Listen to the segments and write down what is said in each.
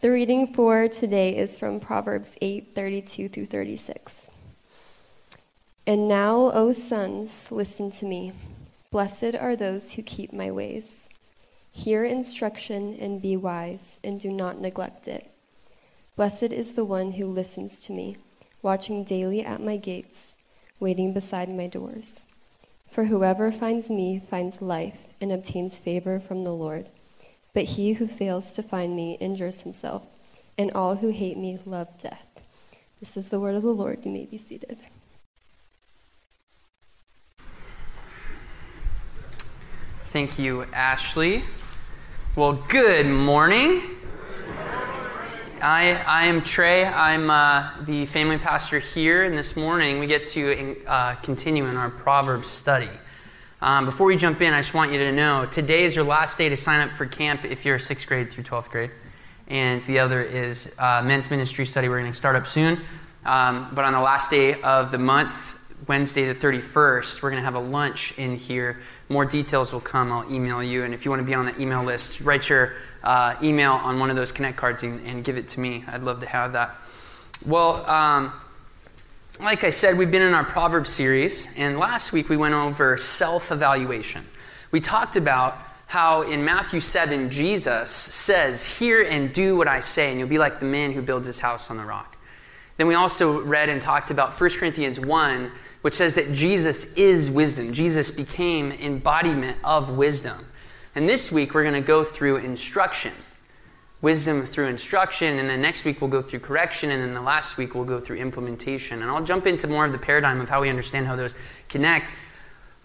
The reading for today is from Proverbs 8:32 through 36. And now, O sons, listen to me. Blessed are those who keep my ways. Hear instruction and be wise, and do not neglect it. Blessed is the one who listens to me, watching daily at my gates, waiting beside my doors. For whoever finds me finds life and obtains favor from the Lord. But he who fails to find me injures himself, and all who hate me love death. This is the word of the Lord. You may be seated. Thank you, Ashley. Well, good morning. I am Trey. I'm the family pastor here, and this morning we get to continue in our Proverbs study. Before we jump in, I just want you to know, today is your last day to sign up for camp if you're 6th grade through 12th grade. And the other is men's ministry study. We're going to start up soon. But on the last day of the month, Wednesday the 31st, we're going to have a lunch in here. More details will come. I'll email you. And if you want to be on the email list, write your email on one of those Connect cards and give it to me. I'd love to have that. Well, like I said, we've been in our Proverbs series, and last week we went over self-evaluation. We talked about how in Matthew 7, Jesus says, "Hear and do what I say, and you'll be like the man who builds his house on the rock." Then we also read and talked about 1 Corinthians 1, which says that Jesus is wisdom. Jesus became embodiment of wisdom. And this week we're going to go through instruction. Wisdom through instruction, and then next week we'll go through correction, and then the last week we'll go through implementation. And I'll jump into more of the paradigm of how we understand how those connect.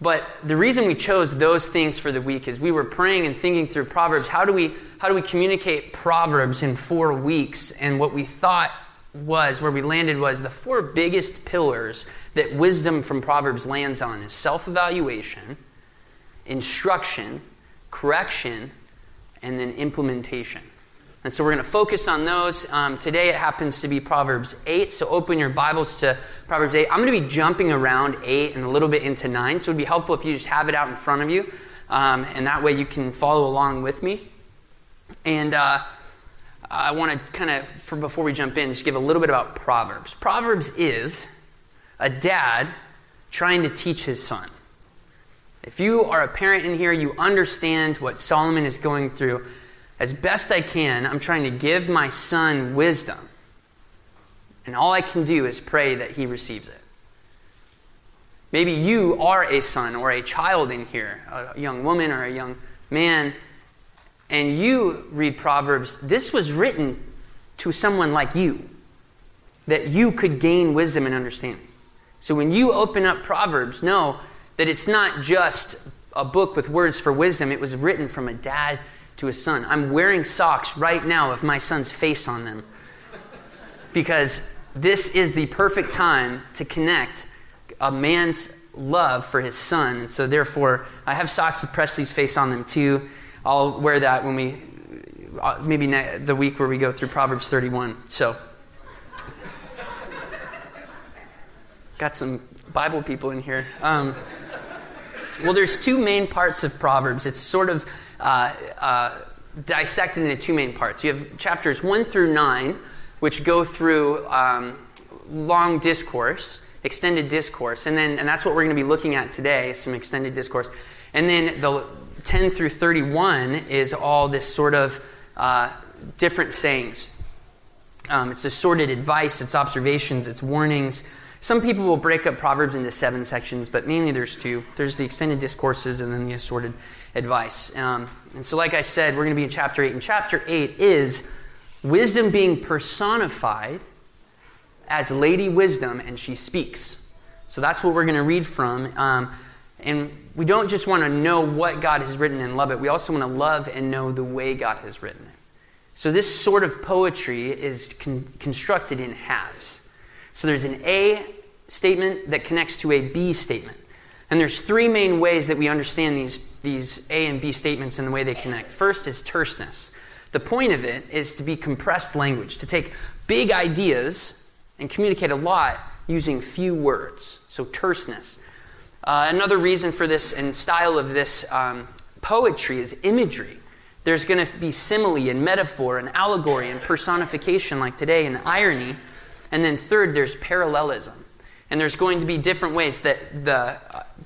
But the reason we chose those things for the week is we were praying and thinking through Proverbs. How do we communicate Proverbs in 4 weeks? And what we thought was, where we landed was the four biggest pillars that wisdom from Proverbs lands on is self-evaluation, instruction, correction, and then implementation. And so we're going to focus on those. Today it happens to be Proverbs 8, so open your Bibles to Proverbs 8. I'm going to be jumping around 8 and a little bit into 9, so it would be helpful if you just have it out in front of you, and that way you can follow along with me. And I want to kind of, before we jump in, just give a little bit about Proverbs. Proverbs is a dad trying to teach his son. If you are a parent in here, you understand what Solomon is going through. As best I can, I'm trying to give my son wisdom. And all I can do is pray that he receives it. Maybe you are a son or a child in here, a young woman or a young man, and you read Proverbs. This was written to someone like you, that you could gain wisdom and understanding. So when you open up Proverbs, know that it's not just a book with words for wisdom. It was written from a dad to his son. I'm wearing socks right now with my son's face on them because this is the perfect time to connect a man's love for his son. And so therefore, I have socks with Presley's face on them too. I'll wear that when we, maybe the week where we go through Proverbs 31. So, got some Bible people in here. Well, there's two main parts of Proverbs. It's sort of dissected into two main parts. You have chapters 1 through 9, which go through long discourse, extended discourse, and that's what we're going to be looking at today, some extended discourse. And then the 10 through 31 is all this sort of different sayings. It's assorted advice, it's observations, it's warnings. Some people will break up Proverbs into 7 sections, but mainly there's two. There's the extended discourses and then the assorted advice. And so like I said, we're going to be in chapter 8. And chapter 8 is wisdom being personified as Lady Wisdom, and she speaks. So that's what we're going to read from. And we don't just want to know what God has written and love it. We also want to love and know the way God has written it. So this sort of poetry is constructed in halves. So there's an A statement that connects to a B statement. And there's three main ways that we understand these A and B statements and the way they connect. First is terseness. The point of it is to be compressed language, to take big ideas and communicate a lot using few words. So terseness. Another reason for this and style of this poetry is imagery. There's going to be simile and metaphor and allegory and personification like today and irony. And then third, there's parallelism. And there's going to be different ways that the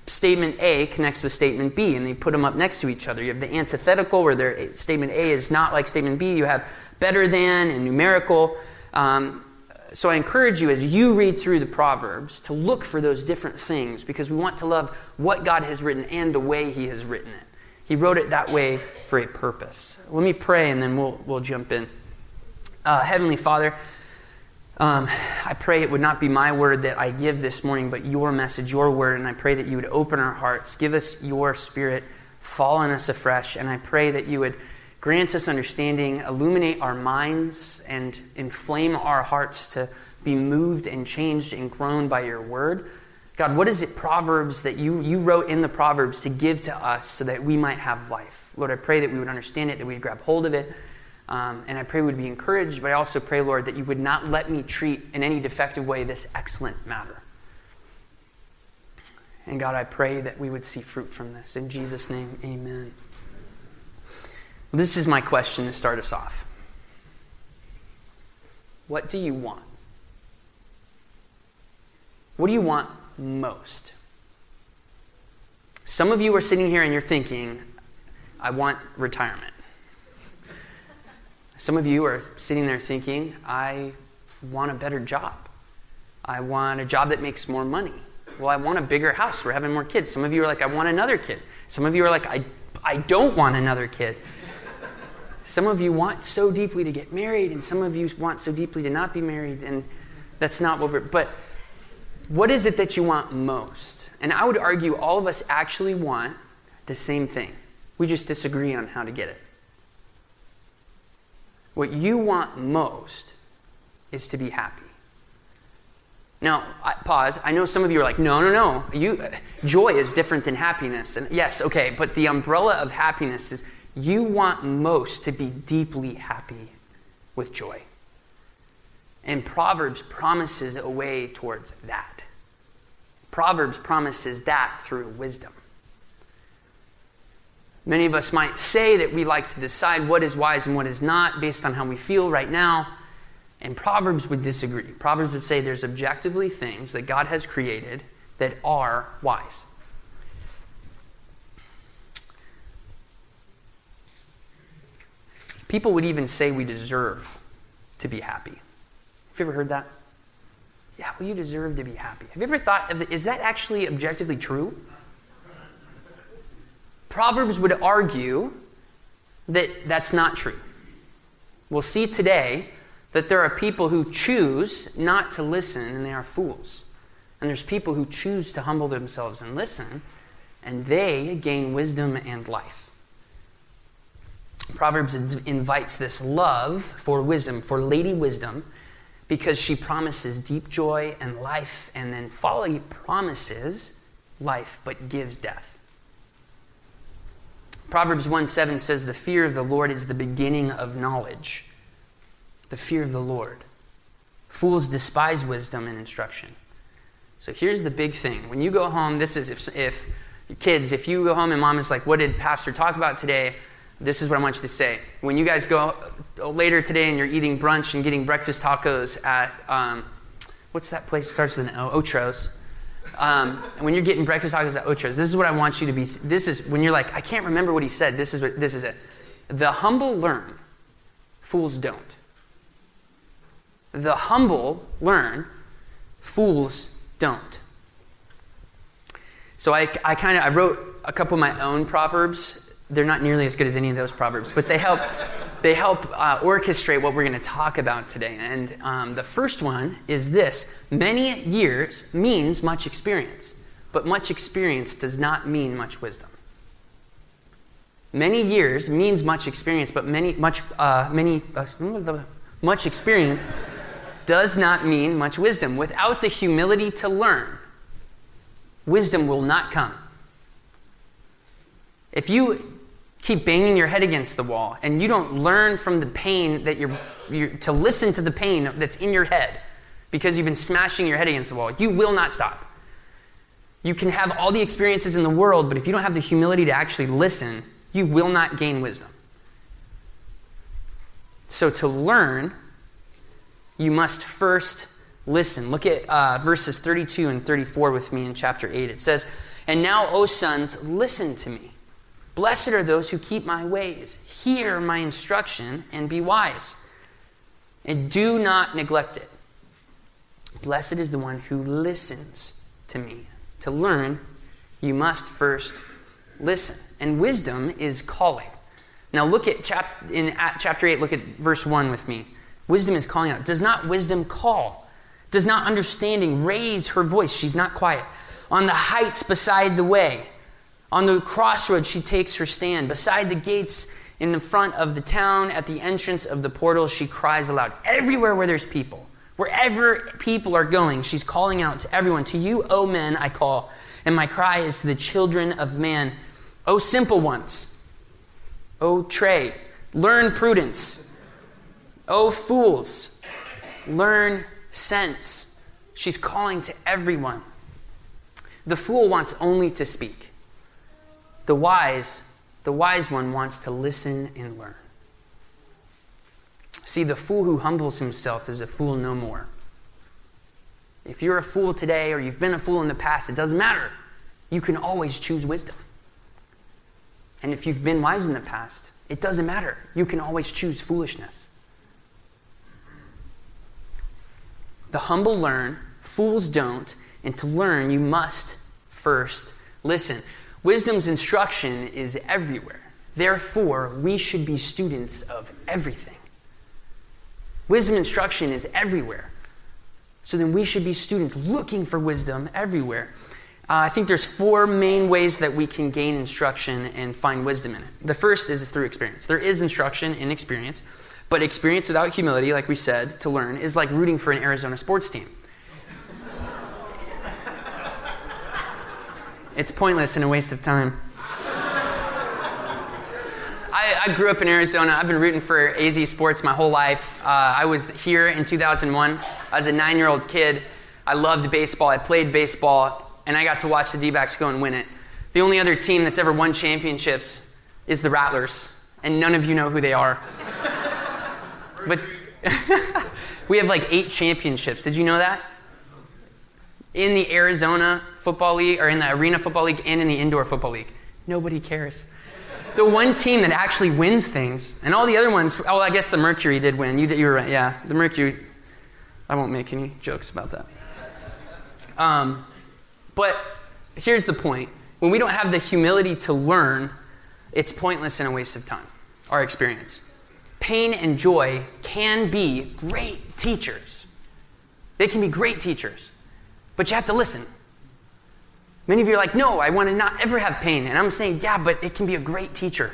statement A connects with statement B, and they put them up next to each other. You have the antithetical, where their statement A is not like statement B. You have better than and numerical. So I encourage you, as you read through the Proverbs, to look for those different things, because we want to love what God has written and the way He has written it. He wrote it that way for a purpose. Let me pray, and then we'll jump in. Heavenly Father, I pray it would not be my word that I give this morning, but your message, your word, and I pray that you would open our hearts, give us your Spirit, fall on us afresh, and I pray that you would grant us understanding, illuminate our minds, and inflame our hearts to be moved and changed and grown by your word. God, what is it, Proverbs, that you wrote in the Proverbs to give to us so that we might have life? Lord, I pray that we would understand it, that we'd grab hold of it, and I pray we'd be encouraged, but I also pray, Lord, that you would not let me treat in any defective way this excellent matter. And God, I pray that we would see fruit from this. In Jesus' name, amen. Well, this is my question to start us off. What do you want? What do you want most? Some of you are sitting here and you're thinking, I want retirement. Some of you are sitting there thinking, I want a better job. I want a job that makes more money. Well, I want a bigger house. We're having more kids. Some of you are like, I want another kid. Some of you are like, I don't want another kid. Some of you want so deeply to get married, and some of you want so deeply to not be married, and that's not what we're... But what is it that you want most? And I would argue all of us actually want the same thing. We just disagree on how to get it. What you want most is to be happy. Now, pause. I know some of you are like, no. Joy is different than happiness. And yes, okay, but the umbrella of happiness is you want most to be deeply happy with joy. And Proverbs promises a way towards that. Proverbs promises that through wisdom. Many of us might say that we like to decide what is wise and what is not based on how we feel right now. And Proverbs would disagree. Proverbs would say there's objectively things that God has created that are wise. People would even say we deserve to be happy. Have you ever heard that? Yeah, well, you deserve to be happy. Have you ever thought of it? Is that actually objectively true? Proverbs would argue that that's not true. We'll see today that there are people who choose not to listen, and they are fools. And there's people who choose to humble themselves and listen, and they gain wisdom and life. Proverbs invites this love for wisdom, for Lady Wisdom, because she promises deep joy and life, and then folly promises life but gives death. Proverbs 1:7 says, the fear of the Lord is the beginning of knowledge. The fear of the Lord. Fools despise wisdom and instruction. So here's the big thing. When you go home, this is if kids, if you go home and mom is like, what did Pastor talk about today? This is what I want you to say. When you guys go later today and you're eating brunch and getting breakfast tacos at, what's that place that starts with an O? Otros. And when you're getting breakfast tacos at Otros, this is what I want you to be. This is when you're like, I can't remember what he said. This is it. The humble learn, fools don't. The humble learn, fools don't. So I wrote a couple of my own proverbs. They're not nearly as good as any of those proverbs, but they help orchestrate what we're going to talk about today. And the first one is this: many years means much experience, but much experience does not mean much wisdom. Many years means much experience, but much experience does not mean much wisdom. Without the humility to learn, wisdom will not come. If you keep banging your head against the wall and you don't learn from the pain that to listen to the pain that's in your head because you've been smashing your head against the wall, you will not stop. You can have all the experiences in the world, but if you don't have the humility to actually listen, you will not gain wisdom. So to learn, you must first listen. Look at verses 32 and 34 with me in chapter 8. It says, "And now, O sons, listen to me. Blessed are those who keep my ways, hear my instruction, and be wise, and do not neglect it. Blessed is the one who listens to me." To learn, you must first listen. And wisdom is calling. Now look at chapter 8, look at verse 1 with me. Wisdom is calling out. Does not wisdom call? Does not understanding raise her voice? She's not quiet. On the heights beside the way, on the crossroads she takes her stand. Beside the gates in the front of the town, at the entrance of the portal, she cries aloud. Everywhere where there's people, wherever people are going, she's calling out to everyone. To you, O men, I call, and my cry is to the children of man. O simple ones, O tray, learn prudence. O fools, learn sense. She's calling to everyone. The fool wants only to speak. The wise one wants to listen and learn. See, the fool who humbles himself is a fool no more. If you're a fool today or you've been a fool in the past, it doesn't matter. You can always choose wisdom. And if you've been wise in the past, it doesn't matter. You can always choose foolishness. The humble learn, fools don't, and to learn you must first listen. Wisdom's instruction is everywhere. Therefore, we should be students of everything. Wisdom instruction is everywhere. So then we should be students looking for wisdom everywhere. I think there's four main ways that we can gain instruction and find wisdom in it. The first is through experience. There is instruction in experience, but experience without humility, like we said, to learn, is like rooting for an Arizona sports team. It's pointless and a waste of time. I grew up in Arizona. I've been rooting for AZ sports my whole life. I was here in 2001. I was a 9-year-old kid. I loved baseball. I played baseball, and I got to watch the D-backs go and win it. The only other team that's ever won championships is the Rattlers, and none of you know who they are. But we have like 8 championships. Did you know that? In the Arizona Football League, or in the Arena Football League, and in the Indoor Football League. Nobody cares. The one team that actually wins things, and all the other ones, oh, I guess the Mercury did win. You were right, yeah. The Mercury, I won't make any jokes about that. But here's the point. When we don't have the humility to learn, it's pointless and a waste of time, our experience. Pain and joy can be great teachers. They can be great teachers, but you have to listen. Many of you are like, no, I want to not ever have pain. And I'm saying, yeah, but it can be a great teacher.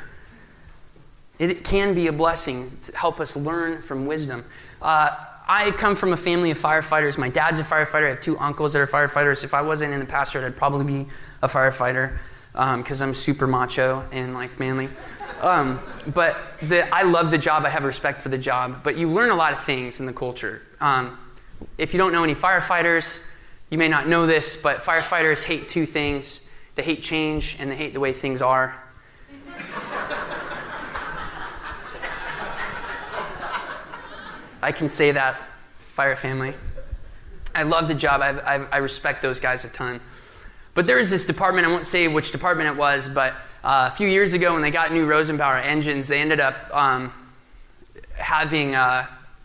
It can be a blessing to help us learn from wisdom. I come from a family of firefighters. My dad's a firefighter. I have 2 uncles that are firefighters. If I wasn't in the pastorate, I'd probably be a firefighter because I'm super macho and like manly. But I love the job. I have respect for the job. But you learn a lot of things in the culture. If you don't know any firefighters, you may not know this, but firefighters hate 2 things. They hate change, and they hate the way things are. I can say that, fire family. I love the job. I respect those guys a ton. But there is this department, I won't say which department it was, but a few years ago when they got new Rosenbauer engines, they ended up having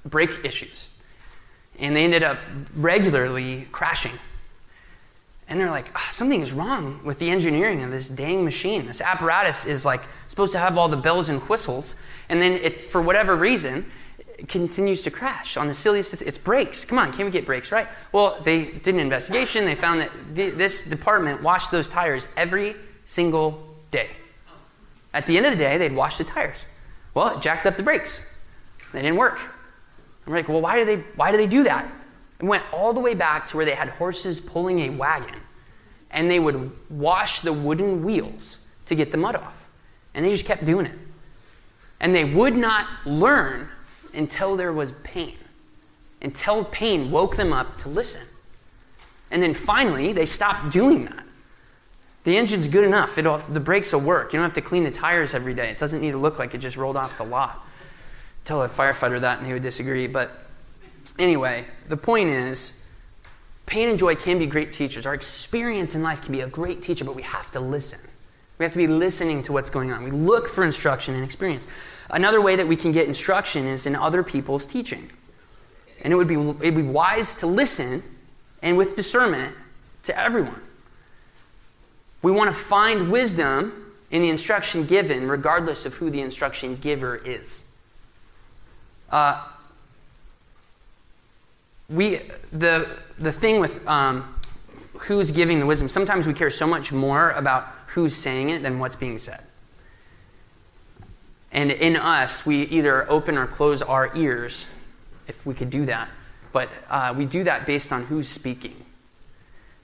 brake issues. And they ended up regularly crashing. And they're like, oh, something is wrong with the engineering of this dang machine. This apparatus is like supposed to have all the bells and whistles. And then it, for whatever reason, it continues to crash on the silliest, it's brakes. Come on, can we get brakes right? Well, they did an investigation. They found that this department washed those tires every single day. At the end of the day, they'd wash the tires. Well, it jacked up the brakes. They didn't work. I'm like, well, why do they do that? It went all the way back to where they had horses pulling a wagon, and they would wash the wooden wheels to get the mud off. And they just kept doing it. And they would not learn until there was pain, until pain woke them up to listen. And then finally, they stopped doing that. The engine's good enough. The brakes will work. You don't have to clean the tires every day. It doesn't need to look like it just rolled off the lot. tell a firefighter that and he would disagree. But anyway, the point is, pain and joy can be great teachers. Our experience in life can be a great teacher, but we have to listen. We have to be listening to what's going on. We look for instruction and experience. Another way that we can get instruction is in other people's teaching. And it'd be wise to listen, and with discernment, to everyone. We want to find wisdom in the instruction given, regardless of who the instruction giver is. The thing with who's giving the wisdom, sometimes we care so much more about who's saying it than what's being said. And in us, we either open or close our ears, if we could do that. But we do that based on who's speaking.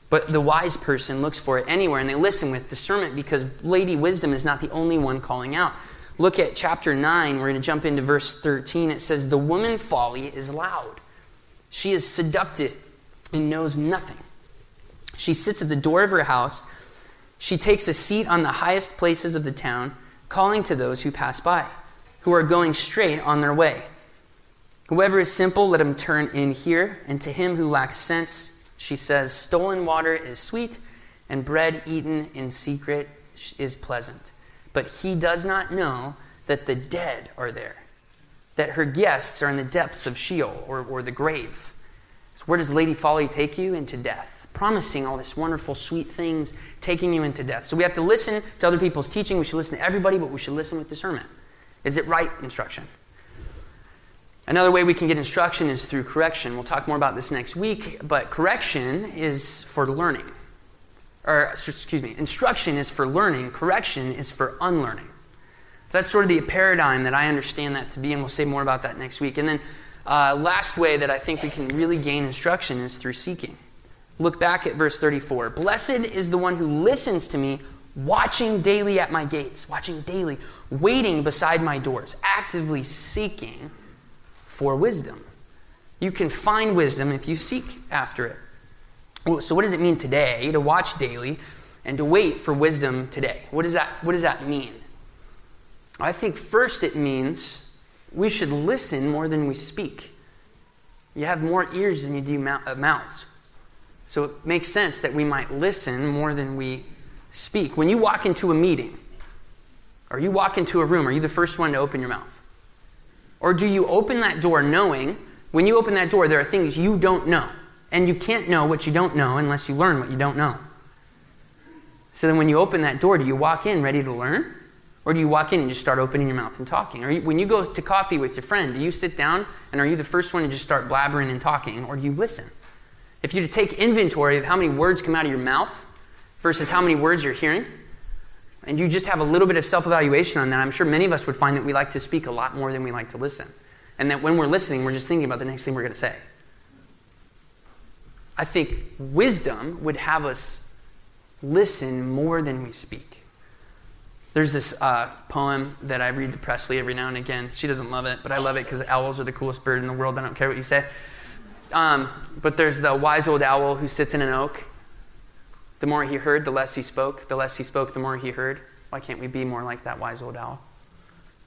But the wise person looks for it anywhere, and they listen with discernment, because Lady Wisdom is not the only one calling out. Look at chapter 9. We're going to jump into verse 13. It says, "The woman folly is loud. She is seductive and knows nothing. She sits at the door of her house. She takes a seat on the highest places of the town, calling to those who pass by, who are going straight on their way. Whoever is simple, let him turn in here. And to him who lacks sense, she says, stolen water is sweet, and bread eaten in secret is pleasant. But he does not know that the dead are there, that her guests are in the depths of Sheol, or the grave." So where does Lady Folly take you? Into death. Promising all this wonderful, sweet things, taking you into death. So we have to listen to other people's teaching. We should listen to everybody, but we should listen with discernment. Is it right instruction? Another way we can get instruction is through correction. We'll talk more about this next week, but correction is for learning. Instruction is for learning. Correction is for unlearning. So that's sort of the paradigm that I understand that to be, and we'll say more about that next week. And then last way that I think we can really gain instruction is through seeking. Look back at verse 34. "Blessed is the one who listens to me, watching daily at my gates," watching daily, waiting beside my doors, actively seeking for wisdom. You can find wisdom if you seek after it. So what does it mean today to watch daily and to wait for wisdom today? What does that mean? I think first it means we should listen more than we speak. You have more ears than you do mouths. So it makes sense that we might listen more than we speak. When you walk into a meeting, or you walk into a room, are you the first one to open your mouth? Or do you open that door knowing, when you open that door, there are things you don't know? And you can't know what you don't know unless you learn what you don't know. So then when you open that door, do you walk in ready to learn? Or do you walk in and just start opening your mouth and talking? Or when you go to coffee with your friend, do you sit down and are you the first one to just start blabbering and talking? Or do you listen? If you were to take inventory of how many words come out of your mouth versus how many words you're hearing, and you just have a little bit of self-evaluation on that, I'm sure many of us would find that we like to speak a lot more than we like to listen. And that when we're listening, we're just thinking about the next thing we're going to say. I think wisdom would have us listen more than we speak. There's this poem that I read to Presley every now and again. She doesn't love it, but I love it because owls are the coolest bird in the world. I don't care what you say. But there's the wise old owl who sits in an oak. The more he heard, the less he spoke. The less he spoke, the more he heard. Why can't we be more like that wise old owl?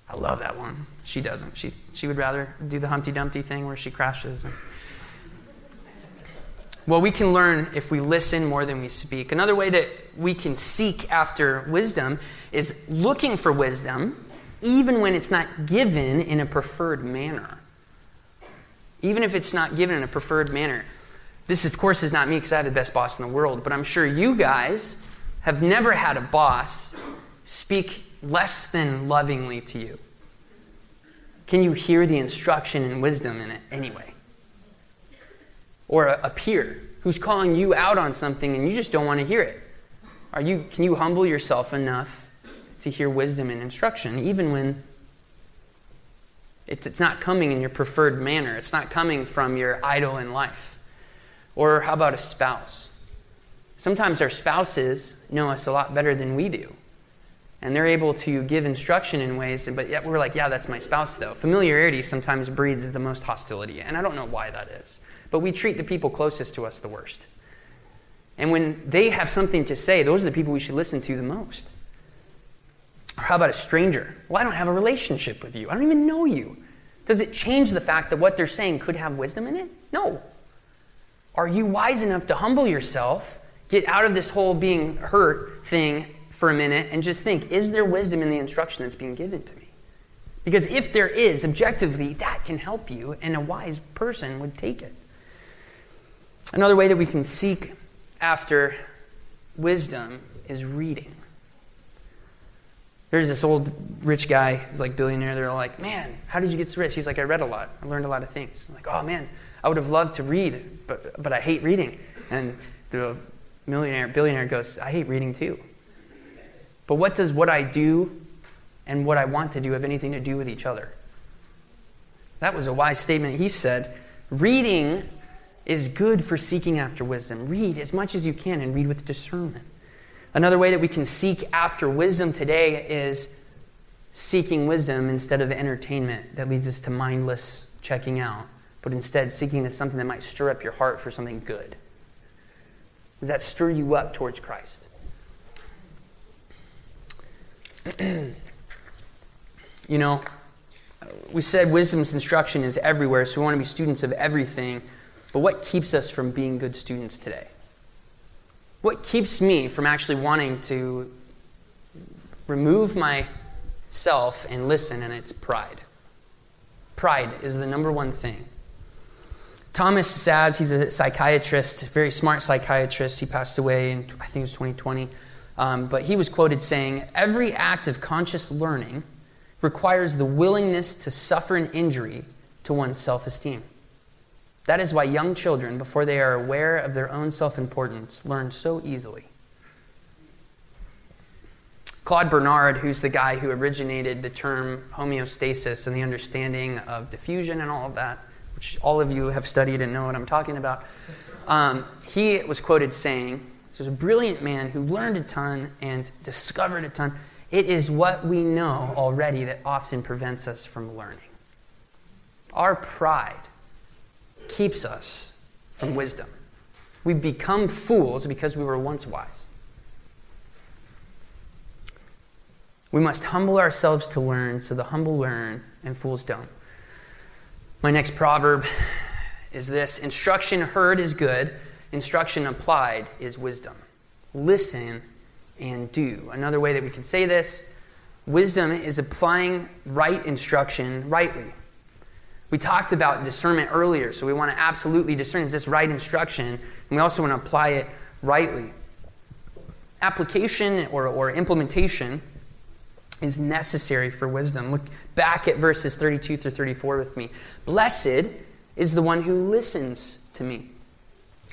I love that one. She doesn't. She would rather do the Humpty Dumpty thing where she crashes. Well, we can learn if we listen more than we speak. Another way that we can seek after wisdom is looking for wisdom, even when it's not given in a preferred manner. Even if it's not given in a preferred manner. This, of course, is not me because I have the best boss in the world, but I'm sure you guys have never had a boss speak less than lovingly to you. Can you hear the instruction and wisdom in it anyway? Or a peer who's calling you out on something and you just don't want to hear it. Can you humble yourself enough to hear wisdom and instruction, even when it's not coming in your preferred manner? It's not coming from your idol in life. Or how about a spouse? Sometimes our spouses know us a lot better than we do. And they're able to give instruction in ways, but yet we're like, yeah, that's my spouse, though. Familiarity sometimes breeds the most hostility, and I don't know why that is. But we treat the people closest to us the worst. And when they have something to say, those are the people we should listen to the most. Or how about a stranger? Well, I don't have a relationship with you. I don't even know you. Does it change the fact that what they're saying could have wisdom in it? No. Are you wise enough to humble yourself, get out of this whole being hurt thing for a minute, and just think, is there wisdom in the instruction that's being given to me? Because if there is, objectively, that can help you, and a wise person would take it. Another way that we can seek after wisdom is reading. There's this old rich guy, who's like billionaire, they're all like, man, how did you get so rich? He's like, I read a lot. I learned a lot of things. I'm like, oh man, I would have loved to read, but I hate reading. And the billionaire goes, I hate reading too. But what does what I do and what I want to do have anything to do with each other? That was a wise statement. He said, reading is good for seeking after wisdom. Read as much as you can and read with discernment. Another way that we can seek after wisdom today is seeking wisdom instead of entertainment that leads us to mindless checking out, but instead seeking to something that might stir up your heart for something good. Does that stir you up towards Christ? You know, we said wisdom's instruction is everywhere, so we want to be students of everything. But what keeps us from being good students today? What keeps me from actually wanting to remove myself and listen? And it's pride. Pride is the number one thing. Thomas Szasz, he's a psychiatrist, very smart psychiatrist. He passed away in, I think it was 2020. But he was quoted saying, every act of conscious learning requires the willingness to suffer an injury to one's self-esteem. That is why young children, before they are aware of their own self-importance, learn so easily. Claude Bernard, who's the guy who originated the term homeostasis and the understanding of diffusion and all of that, which all of you have studied and know what I'm talking about, he was quoted saying, this was a brilliant man who learned a ton and discovered a ton. It is what we know already that often prevents us from learning. Our pride keeps us from wisdom. We become fools because we were once wise. We must humble ourselves to learn, so the humble learn and fools don't. My next proverb is this: instruction heard is good, instruction applied is wisdom. Listen and do. Another way that we can say this: wisdom is applying right instruction rightly. We talked about discernment earlier, so we want to absolutely discern, is this right instruction? And we also want to apply it rightly. Application or implementation is necessary for wisdom. Look back at verses 32 through 34 with me. Blessed is the one who listens to me,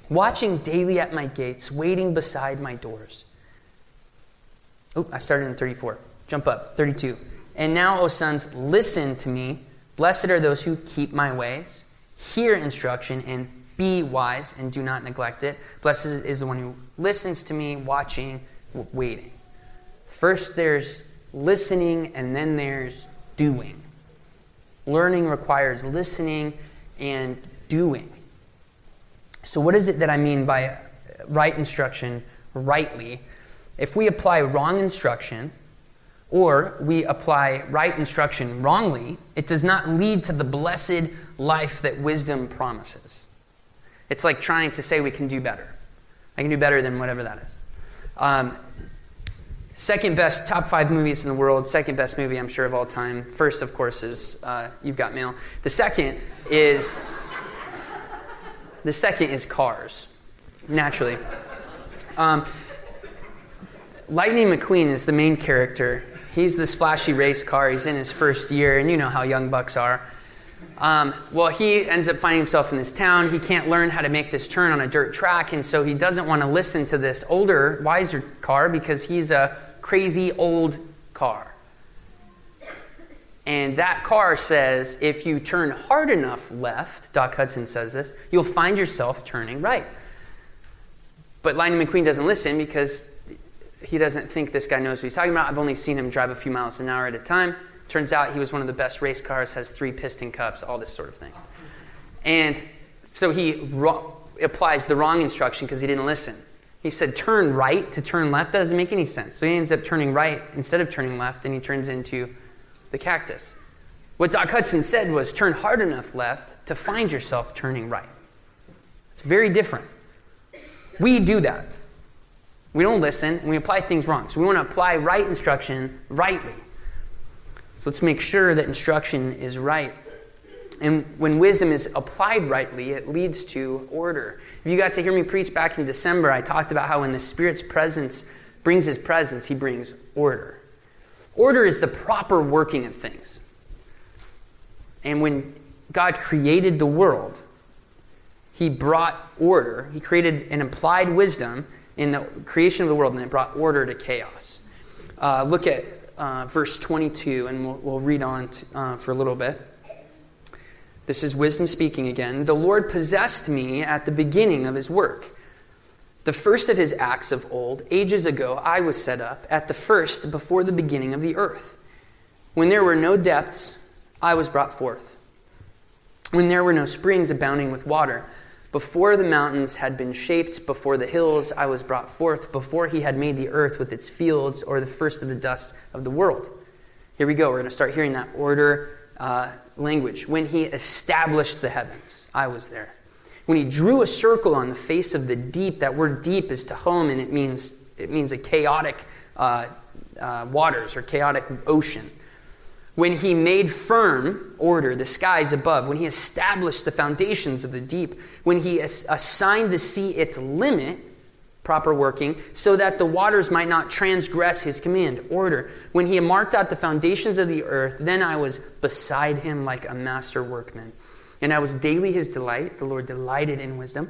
watching daily at my gates, waiting beside my doors. Oh, I started in 34. Jump up, 32. And now, O sons, listen to me. Blessed are those who keep my ways, hear instruction, and be wise, and do not neglect it. Blessed is the one who listens to me, watching, waiting. First there's listening, and then there's doing. Learning requires listening and doing. So what is it that I mean by right instruction rightly? If we apply wrong instruction, or we apply right instruction wrongly, it does not lead to the blessed life that wisdom promises. It's like trying to say we can do better. I can do better than whatever that is. Second best, top 5 movies in the world. Second best movie, I'm sure, of all time. First, of course, is You've Got Mail. The second is Cars, naturally. Lightning McQueen is the main character. He's this flashy race car. He's in his first year, and you know how young bucks are. Well, he ends up finding himself in this town. He can't learn how to make this turn on a dirt track, and so he doesn't want to listen to this older, wiser car because he's a crazy old car. And that car says, if you turn hard enough left, Doc Hudson says this, you'll find yourself turning right. But Lightning McQueen doesn't listen because he doesn't think this guy knows what he's talking about. I've only seen him drive a few miles an hour at a time. Turns out he was one of the best race cars, has 3 piston cups, all this sort of thing. And so he applies the wrong instruction because he didn't listen. He said turn right to turn left. That doesn't make any sense. So he ends up turning right instead of turning left, and he turns into the cactus. What Doc Hudson said was, turn hard enough left to find yourself turning right. It's very different. We do that. We don't listen, and we apply things wrong. So we want to apply right instruction rightly. So let's make sure that instruction is right. And when wisdom is applied rightly, it leads to order. If you got to hear me preach back in December, I talked about how when the Spirit's presence brings His presence, He brings order. Order is the proper working of things. And when God created the world, He brought order. He created an implied wisdom in the creation of the world, and it brought order to chaos. Look at verse 22, and we'll read on for a little bit. This is wisdom speaking again. The Lord possessed me at the beginning of His work, the first of His acts of old. Ages ago I was set up, at the first, before the beginning of the earth. When there were no depths, I was brought forth. When there were no springs abounding with water, before the mountains had been shaped, before the hills I was brought forth, before He had made the earth with its fields, or the first of the dust of the world. Here we go. We're going to start hearing that order language. When He established the heavens, I was there. When He drew a circle on the face of the deep, that word deep is tehom, and it means a chaotic waters or chaotic ocean. When He made firm order the skies above, when He established the foundations of the deep, when He assigned the sea its limit, proper working, so that the waters might not transgress His command, order. When He marked out the foundations of the earth, then I was beside Him like a master workman. And I was daily His delight. The Lord delighted in wisdom.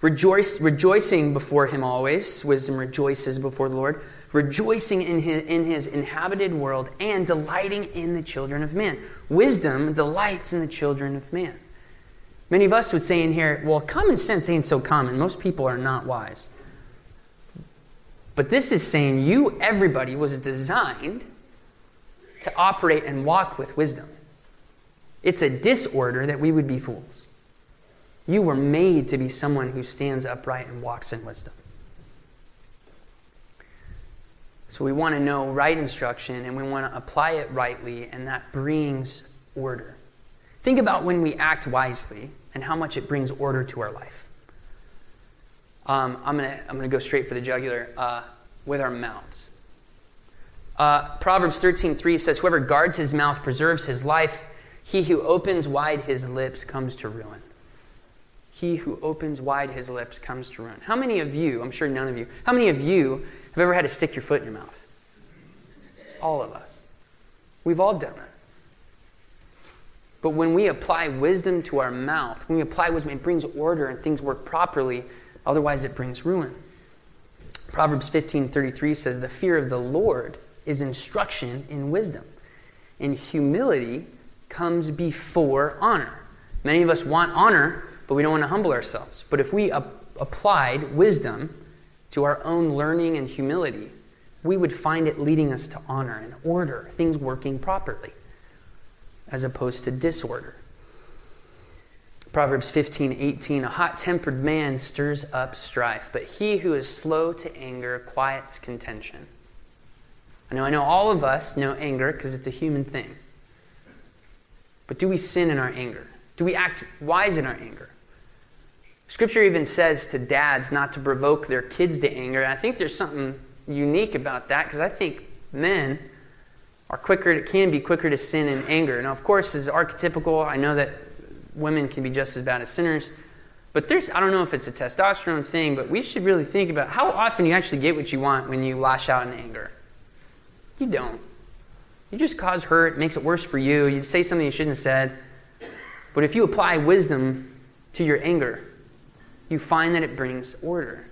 Rejoicing before Him always. Wisdom rejoices before the Lord. Rejoicing in his inhabited world, and delighting in the children of man. Wisdom delights in the children of man. Many of us would say in here, well, common sense ain't so common. Most people are not wise. But this is saying everybody was designed to operate and walk with wisdom. It's a disorder that we would be fools. You were made to be someone who stands upright and walks in wisdom. So we want to know right instruction, and we want to apply it rightly, and that brings order. Think about when we act wisely and how much it brings order to our life. I'm gonna go straight for the jugular with our mouths. Proverbs 13:3 says, "Whoever guards his mouth preserves his life. He who opens wide his lips comes to ruin." He who opens wide his lips comes to ruin. How many of you, I'm sure none of you, how many of you have ever had to stick your foot in your mouth? All of us. We've all done it. But when we apply wisdom to our mouth, when we apply wisdom, it brings order and things work properly. Otherwise, it brings ruin. Proverbs 15:33 says, "The fear of the Lord is instruction in wisdom, and humility comes before honor." Many of us want honor, but we don't want to humble ourselves. But if we applied wisdom to our own learning and humility, we would find it leading us to honor and order, things working properly, as opposed to disorder. Proverbs 15:18, "A hot-tempered man stirs up strife, but he who is slow to anger quiets contention." I know all of us know anger because it's a human thing. But do we sin in our anger? Do we act wise in our anger? Scripture even says to dads not to provoke their kids to anger. And I think there's something unique about that, because I think men are quicker to sin in anger. Now, of course, this is archetypical. I know that women can be just as bad as sinners. But I don't know if it's a testosterone thing, but we should really think about how often you actually get what you want when you lash out in anger. You don't. You just cause hurt. It makes it worse for you. You say something you shouldn't have said. But if you apply wisdom to your anger, you find that it brings order.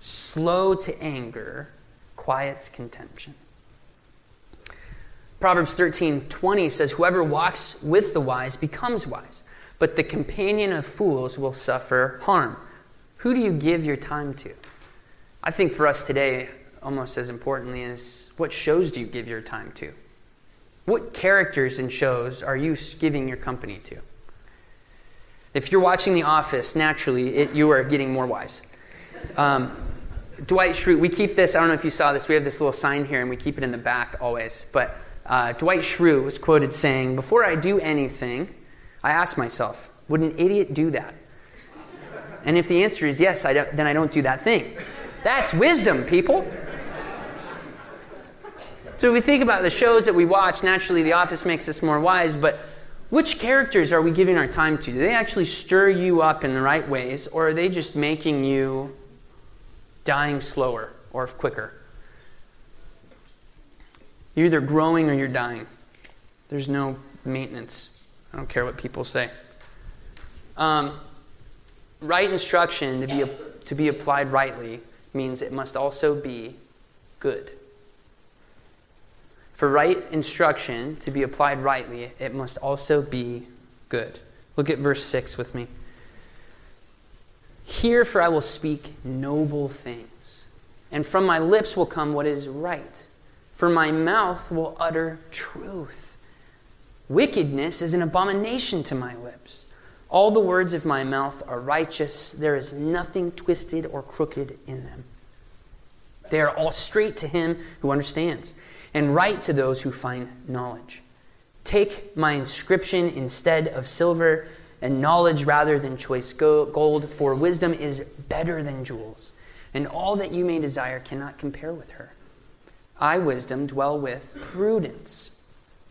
Slow to anger quiets contention. Proverbs 13:20 says, "Whoever walks with the wise becomes wise, but the companion of fools will suffer harm." Who do you give your time to? I think for us today, almost as importantly, is what shows do you give your time to? What characters and shows are you giving your company to? If you're watching The Office, naturally, you are getting more wise. Dwight Schrute, we keep this. I don't know if you saw this. We have this little sign here, and we keep it in the back always. But Dwight Schrute was quoted saying, "Before I do anything, I ask myself, would an idiot do that? And if the answer is yes, then I don't do that thing." That's wisdom, people. So if we think about the shows that we watch, naturally The Office makes us more wise, but which characters are we giving our time to? Do they actually stir you up in the right ways, or are they just making you dying slower or quicker? You're either growing or you're dying. There's no maintenance. I don't care what people say. Right instruction to be applied rightly means it must also be good. For right instruction to be applied rightly, it must also be good. Look at verse 6 with me. "Hear, for I will speak noble things, and from my lips will come what is right. For my mouth will utter truth. Wickedness is an abomination to my lips. All the words of my mouth are righteous. There is nothing twisted or crooked in them. They are all straight to him who understands, and right to those who find knowledge. Take my inscription instead of silver, and knowledge rather than choice gold, for wisdom is better than jewels, and all that you may desire cannot compare with her. I, wisdom, dwell with prudence,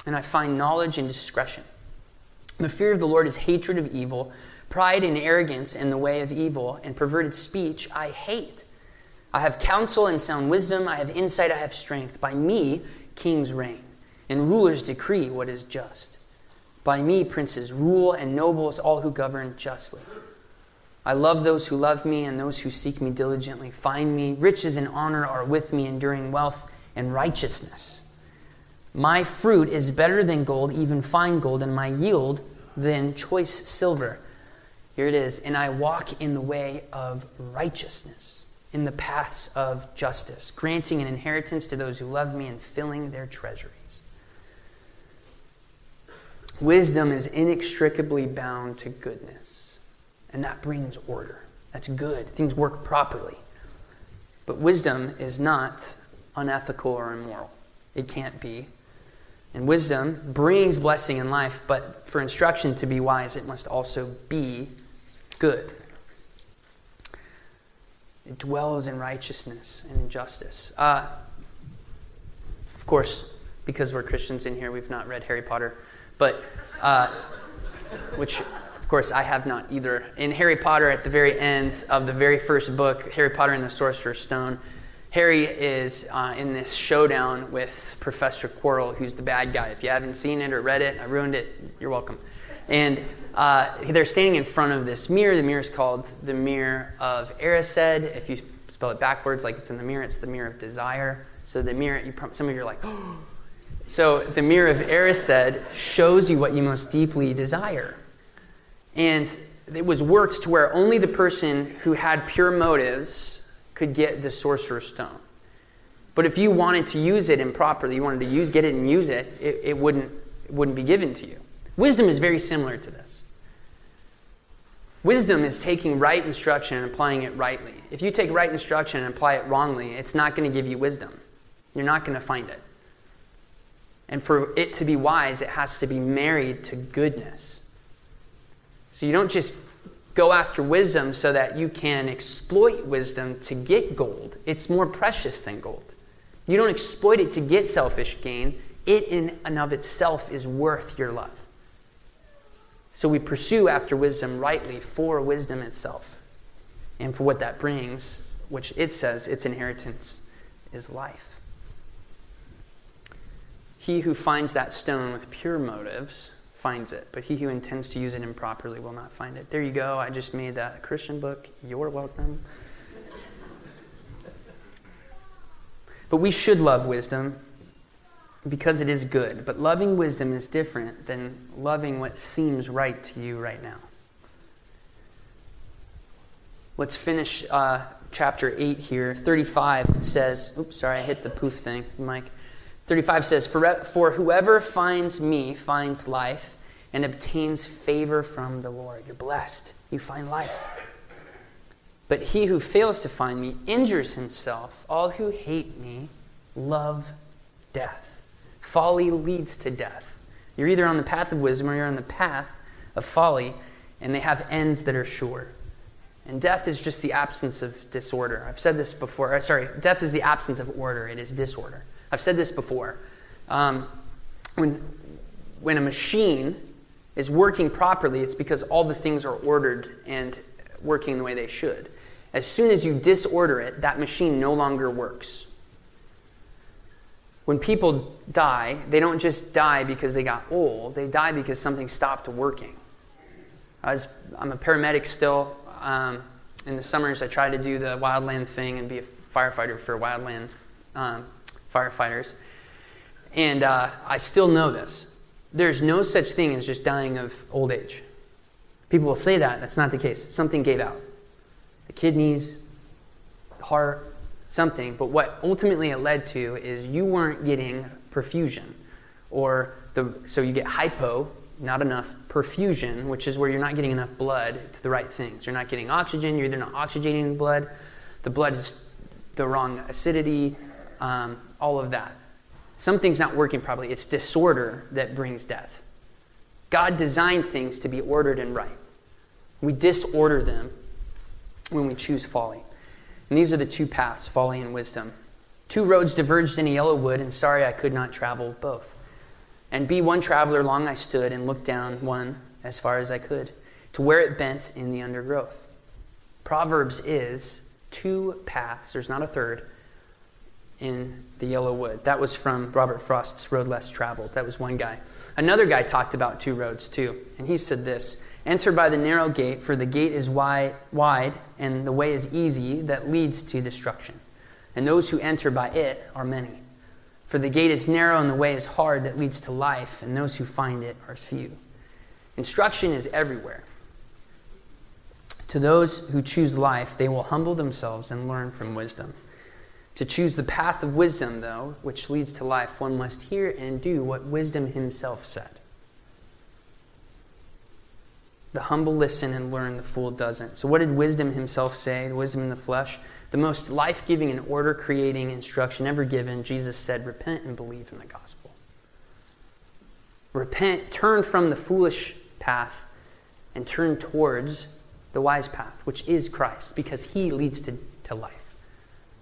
and I find knowledge and discretion. The fear of the Lord is hatred of evil, pride and arrogance in the way of evil, and perverted speech I hate. I have counsel and sound wisdom. I have insight. I have strength. By me, kings reign, and rulers decree what is just. By me, princes rule, and nobles, all who govern justly. I love those who love me, and those who seek me diligently find me. Riches and honor are with me, enduring wealth and righteousness. My fruit is better than gold, even fine gold, and my yield than choice silver." Here it is. "And I walk in the way of righteousness, in the paths of justice, granting an inheritance to those who love me and filling their treasuries." Wisdom is inextricably bound to goodness, and that brings order. That's good. Things work properly. But wisdom is not unethical or immoral. It can't be. And wisdom brings blessing in life, but for instruction to be wise, it must also be good. It dwells in righteousness and in justice. Of course, because we're Christians in here, we've not read Harry Potter, but which, of course, I have not either. In Harry Potter, at the very end of the very first book, Harry Potter and the Sorcerer's Stone, Harry is in this showdown with Professor Quirrell, who's the bad guy. If you haven't seen it or read it, I ruined it. You're welcome. And they're standing in front of this mirror. The mirror is called the Mirror of Erised. If you spell it backwards, like it's in the mirror, it's the mirror of desire. So the mirror, some of you are like, oh. So the Mirror of Erised shows you what you most deeply desire. And it was worked to where only the person who had pure motives could get the Sorcerer's Stone. But if you wanted to use it improperly, you wanted to get it and use it, it wouldn't be given to you. Wisdom is very similar to this. Wisdom is taking right instruction and applying it rightly. If you take right instruction and apply it wrongly, it's not going to give you wisdom. You're not going to find it. And for it to be wise, it has to be married to goodness. So you don't just go after wisdom so that you can exploit wisdom to get gold. It's more precious than gold. You don't exploit it to get selfish gain. It in and of itself is worth your love. So we pursue after wisdom rightly for wisdom itself and for what that brings, which it says its inheritance is life. He who finds that stone with pure motives finds it, but he who intends to use it improperly will not find it. There you go. I just made that a Christian book. You're welcome. But we should love wisdom, because it is good. But loving wisdom is different than loving what seems right to you right now. Let's finish chapter 8 here. 35 says, oops, sorry, I hit the poof thing, Mike. 35 says, "For whoever finds me finds life and obtains favor from the Lord." You're blessed. You find life. "But he who fails to find me injures himself. All who hate me love death." Folly leads to death. You're either on the path of wisdom or you're on the path of folly, and they have ends that are sure. And death is just the absence of disorder. I've said this before. Sorry, death is the absence of order. It is disorder. I've said this before. When a machine is working properly, it's because all the things are ordered and working the way they should. As soon as you disorder it, that machine no longer works. When people die, they don't just die because they got old. They die because something stopped working. I'm a paramedic still. In the summers, I try to do the wildland thing and be a firefighter for wildland firefighters. And I still know this. There's no such thing as just dying of old age. People will say that. That's not the case. Something gave out. The kidneys, the heart, something. But what ultimately it led to is you weren't getting perfusion. So you get hypo, not enough perfusion, which is where you're not getting enough blood to the right things. You're not getting oxygen. You're either not oxygenating the blood. The blood is the wrong acidity, all of that. Something's not working properly. It's disorder that brings death. God designed things to be ordered and right. We disorder them when we choose folly. And these are the two paths, folly and wisdom. Two roads diverged in a yellow wood, and sorry I could not travel both. And be one traveler long I stood, and looked down one as far as I could, to where it bent in the undergrowth. Proverbs is two paths, there's not a third, in the yellow wood. That was from Robert Frost's Road Less Traveled. That was one guy. Another guy talked about two roads too, and he said this: enter by the narrow gate, for the gate is wide, and the way is easy that leads to destruction. And those who enter by it are many. For the gate is narrow, and the way is hard that leads to life, and those who find it are few. Instruction is everywhere. To those who choose life, they will humble themselves and learn from wisdom. To choose the path of wisdom, though, which leads to life, one must hear and do what wisdom himself said. The humble listen and learn, the fool doesn't. So what did wisdom himself say, the wisdom in the flesh? The most life-giving and order-creating instruction ever given, Jesus said, repent and believe in the gospel. Repent, turn from the foolish path, and turn towards the wise path, which is Christ, because he leads to life.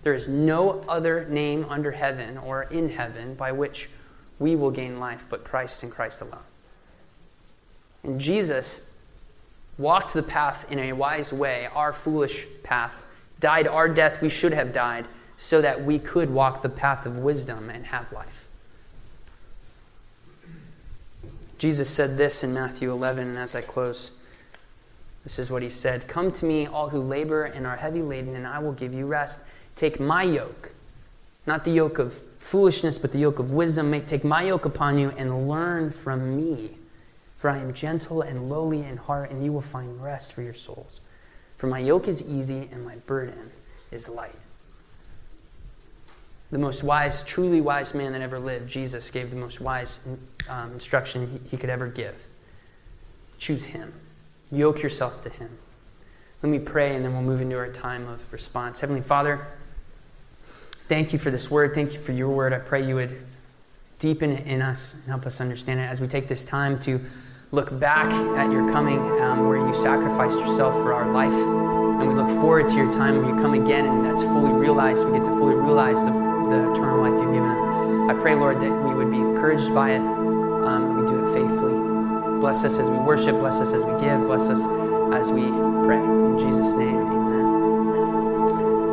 There is no other name under heaven or in heaven by which we will gain life but Christ and Christ alone. And Jesus walked the path in a wise way, our foolish path, died our death we should have died, so that we could walk the path of wisdom and have life. Jesus said this in Matthew 11, and as I close, this is what he said: come to me, all who labor and are heavy laden, and I will give you rest. Take my yoke, not the yoke of foolishness, but the yoke of wisdom. Take my yoke upon you and learn from me. For I am gentle and lowly in heart, and you will find rest for your souls. For my yoke is easy and my burden is light. The most wise, truly wise man that ever lived, Jesus gave the most wise instruction he could ever give. Choose him. Yoke yourself to him. Let me pray, and then we'll move into our time of response. Heavenly Father, thank you for this word. Thank you for your word. I pray you would deepen it in us and help us understand it as we take this time to look back at your coming, where you sacrificed yourself for our life. And we look forward to your time when you come again, and that's fully realized. We get to fully realize the eternal life you've given us. I pray, Lord, that we would be encouraged by it. We do it faithfully. Bless us as we worship. Bless us as we give. Bless us as we pray. In Jesus' name, amen.